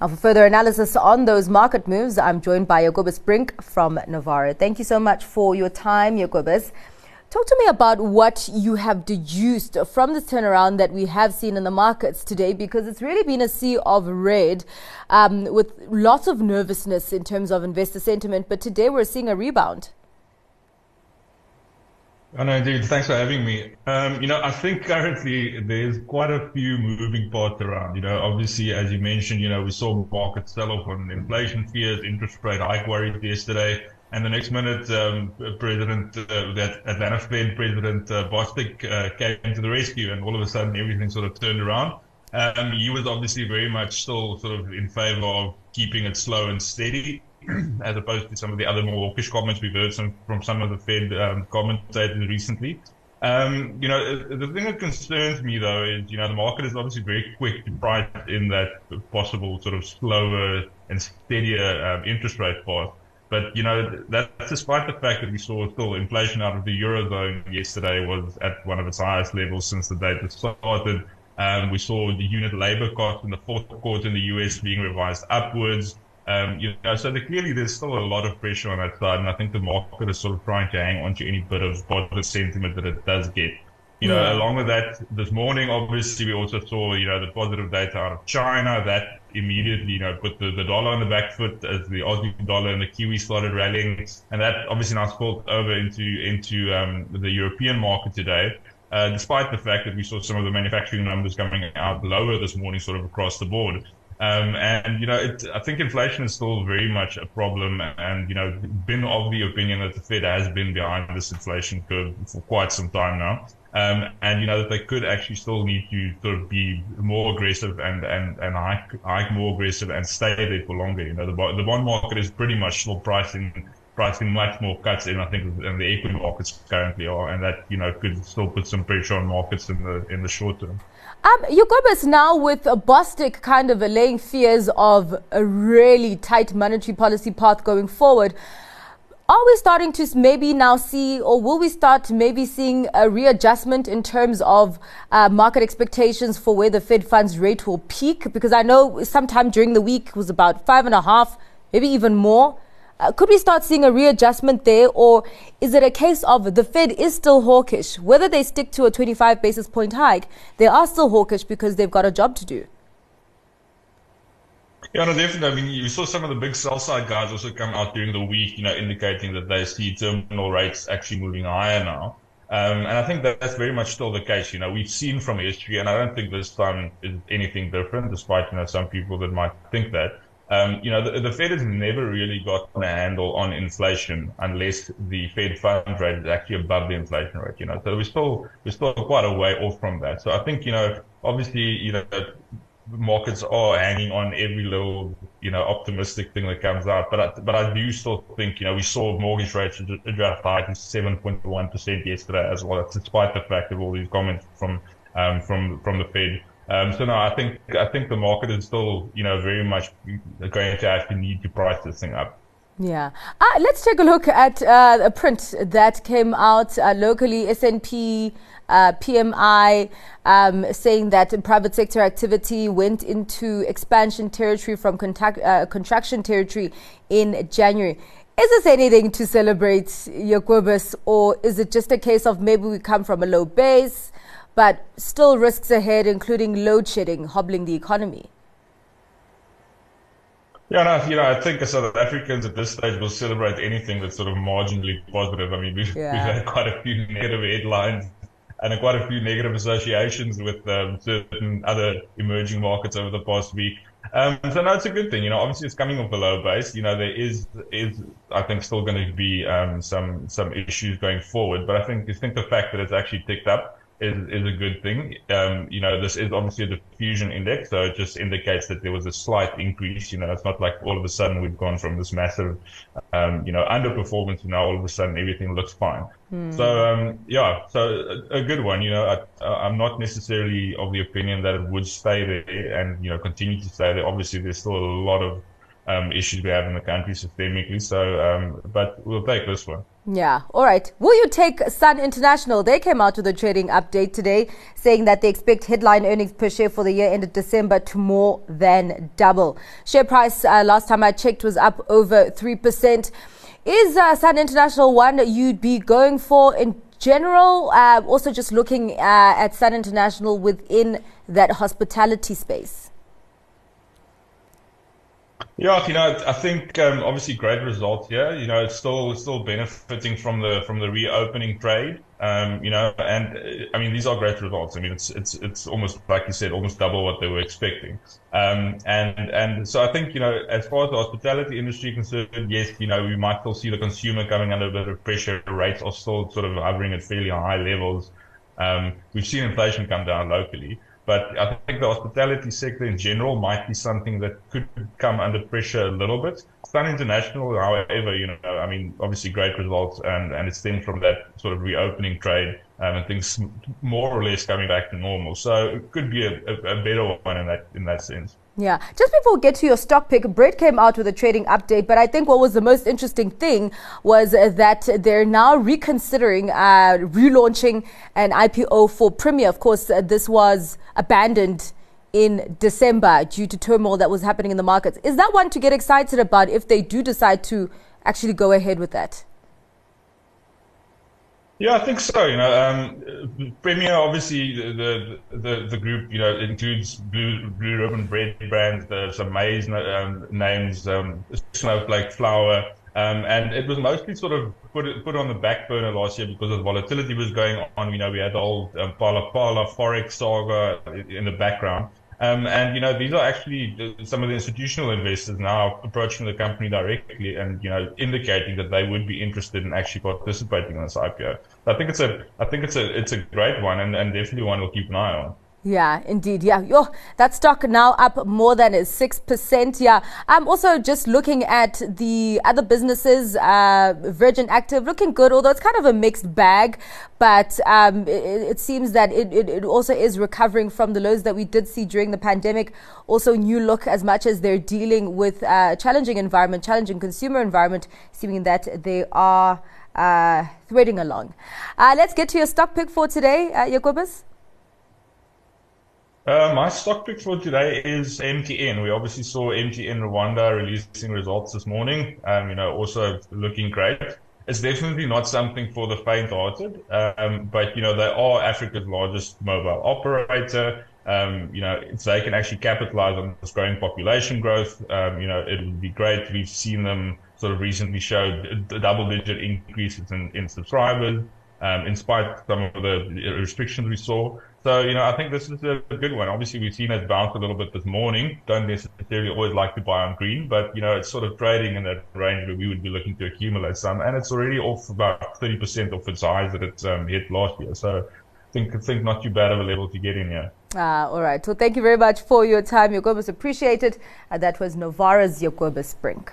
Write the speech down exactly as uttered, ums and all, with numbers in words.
Now, for further analysis on those market moves, I'm joined by Jacobus Brink from Navara. Thank you so much for your time, Jacobus. Talk to me about what you have deduced from this turnaround that we have seen in the markets today, because it's really been a sea of red um, with lots of nervousness in terms of investor sentiment. But today we're seeing a rebound. Oh, no, dude, thanks for having me. Um, you know, I think currently there's quite a few moving parts around. You know, obviously, as you mentioned, you know, we saw markets sell off on inflation fears, interest rate hike worries yesterday. And the next minute, um, President, uh, that Atlanta Fed President uh, Bostic uh, came to the rescue, and all of a sudden everything sort of turned around. Um, he was obviously very much still sort of in favor of keeping it slow and steady, as opposed to some of the other more hawkish comments we've heard some, from some of the Fed um, commentators recently. Um, you know, the thing that concerns me, though, is, you know, the market is obviously very quick to price in that possible sort of slower and steadier um, interest rate path. But, you know, that's despite the fact that we saw still inflation out of the Eurozone yesterday was at one of its highest levels since the data started. Um, we saw the unit labor cost in the fourth quarter in the U S being revised upwards. Um, you know, so the, clearly there's still a lot of pressure on that side, and I think the market is sort of trying to hang on to any bit of positive sentiment that it does get. You know, yeah. Along with that, this morning, obviously, we also saw, you know, the positive data out of China. That immediately, you know, put the, the dollar on the back foot as the Aussie dollar and the Kiwi started rallying. And that obviously now spilled over into, into um, the European market today, uh, despite the fact that we saw some of the manufacturing numbers coming out lower this morning, sort of across the board. Um, and, you know, it, I think inflation is still very much a problem, and, you know, been of the opinion that the Fed has been behind this inflation curve for quite some time now. Um, and, you know, that they could actually still need to sort of be more aggressive and, and, and hike, hike more aggressive and stay there for longer. You know, the, the bond market is pretty much still pricing, pricing much more cuts in, I think, than the equity markets currently are. And that, you know, could still put some pressure on markets in the, in the short term. Um, Jacobus, now with Bostic kind of allaying fears of a really tight monetary policy path going forward, are we starting to maybe now see, or will we start maybe seeing a readjustment in terms of uh, market expectations for where the Fed funds rate will peak? Because I know sometime during the week it was about five and a half, maybe even more. Uh, could we start seeing a readjustment there, or is it a case of the Fed is still hawkish? Whether they stick to a twenty-five basis point hike, they are still hawkish because they've got a job to do. Yeah, no, definitely. I mean, you saw some of the big sell-side guys also come out during the week, you know, indicating that they see terminal rates actually moving higher now. Um, and I think that that's very much still the case. You know, we've seen from history, and I don't think this time is anything different, despite, you know, some people that might think that. Um, you know, the, the Fed has never really gotten a handle on inflation unless the Fed fund rate is actually above the inflation rate, you know. So we're still, we're still quite a way off from that. So I think, you know, obviously, you know, markets are hanging on every little, you know, optimistic thing that comes out. But I, but I do still think, you know, we saw mortgage rates adjust high to seven point one percent yesterday as well, despite the fact of all these comments from, um, from, from the Fed. Um, so no, I think I think the market is still, you know, very much going to have to need to price this thing up. Yeah, uh, let's take a look at uh, a print that came out uh, locally. S and P uh, P M I um, saying that private sector activity went into expansion territory from contact, uh, contraction territory in January. Is this anything to celebrate, Jacobus, or is it just a case of maybe we come from a low base? But still risks ahead, including load shedding, hobbling the economy. Yeah, no, you know, I think South Africans at this stage will celebrate anything that's sort of marginally positive. I mean, we've, yeah. we've had quite a few negative headlines and quite a few negative associations with um, certain other emerging markets over the past week. Um, so no, it's a good thing. You know, obviously it's coming off a low base. You know, there is, is I think, still going to be um, some some issues going forward. But I think, I think the fact that it's actually ticked up Is, is a good thing. Um, you know, this is obviously a diffusion index, so it just indicates that there was a slight increase. You know, it's not like all of a sudden we've gone from this massive, um, you know, underperformance, and now all of a sudden everything looks fine. Mm. So, um, yeah, so a, a good one. You know, I, I'm not necessarily of the opinion that it would stay there and, you know, continue to stay there. Obviously, there's still a lot of um, issues we have in the country systemically. So, um, but we'll take this one. Yeah. All right. Will you take Sun International? They came out with a trading update today saying that they expect headline earnings per share for the year ended December to more than double. Share price uh, last time I checked was up over three percent. Is uh, Sun International one you'd be going for in general? Uh, also just looking uh, at Sun International within that hospitality space. Yeah, you know, I think um, obviously great result here. You know, it's still it's still benefiting from the from the reopening trade. Um, you know, and uh, I mean these are great results. I mean it's it's it's almost like you said, almost double what they were expecting. Um, and and so I think you know as far as the hospitality industry is concerned, yes, you know we might still see the consumer coming under a bit of pressure. Rates are still sort of hovering at fairly high levels. Um, we've seen inflation come down locally. But I think the hospitality sector in general might be something that could come under pressure a little bit. Sun International, however, you know, I mean, obviously great results, and, and it stemmed from that sort of reopening trade um, and things more or less coming back to normal. So it could be a, a, a better one in that in that sense. Yeah. Just before we get to your stock pick, Brett came out with a trading update, but I think what was the most interesting thing was that they're now reconsidering uh, relaunching an I P O for Premier. Of course, uh, this was abandoned in December due to turmoil that was happening in the markets. Is that one to get excited about if they do decide to actually go ahead with that? Yeah, I think so. You know, um, Premier, obviously, the, the the the group, you know, includes Blue Blue Ribbon, Bread brands, there's amazing um, names, um, Snowflake, Flour, um, and it was mostly sort of put put on the back burner last year because of volatility was going on. You know, we had the old um, Parla Parla Forex saga in the background. Um, and, you know, these are actually some of the institutional investors now approaching the company directly and, you know, indicating that they would be interested in actually participating in this I P O. So I think it's a, I think it's a, it's a great one and, and definitely one we'll keep an eye on. Yeah, indeed. Yeah, yo, that stock now up more than six percent. Yeah, I'm um, also just looking at the other businesses, uh, Virgin Active, looking good, although it's kind of a mixed bag. But um, it, it seems that it, it, it also is recovering from the lows that we did see during the pandemic. Also, New Look, as much as they're dealing with uh, challenging environment, challenging consumer environment, seeming that they are uh, threading along. Uh, let's get to your stock pick for today, uh, Jacobus. Uh, my stock pick for today is M T N. We obviously saw M T N Rwanda releasing results this morning. Um, you know, also looking great. It's definitely not something for the faint-hearted. Um, but you know, they are Africa's largest mobile operator. Um, you know, if they can actually capitalize on this growing population growth, um, you know, it would be great. We've seen them sort of recently show double-digit increases in, in subscribers, um, in spite of some of the restrictions we saw. So, you know, I think this is a good one. Obviously, we've seen it bounce a little bit this morning. Don't necessarily always like to buy on green, but, you know, it's sort of trading in that range where we would be looking to accumulate some. And it's already off about thirty percent off its highs that it um, hit last year. So I think, I think not too bad of a level to get in here. Ah, all right. Well, thank you very much for your time, Jacobus. Appreciate it. Uh, that was Navara's Jacobus Brink.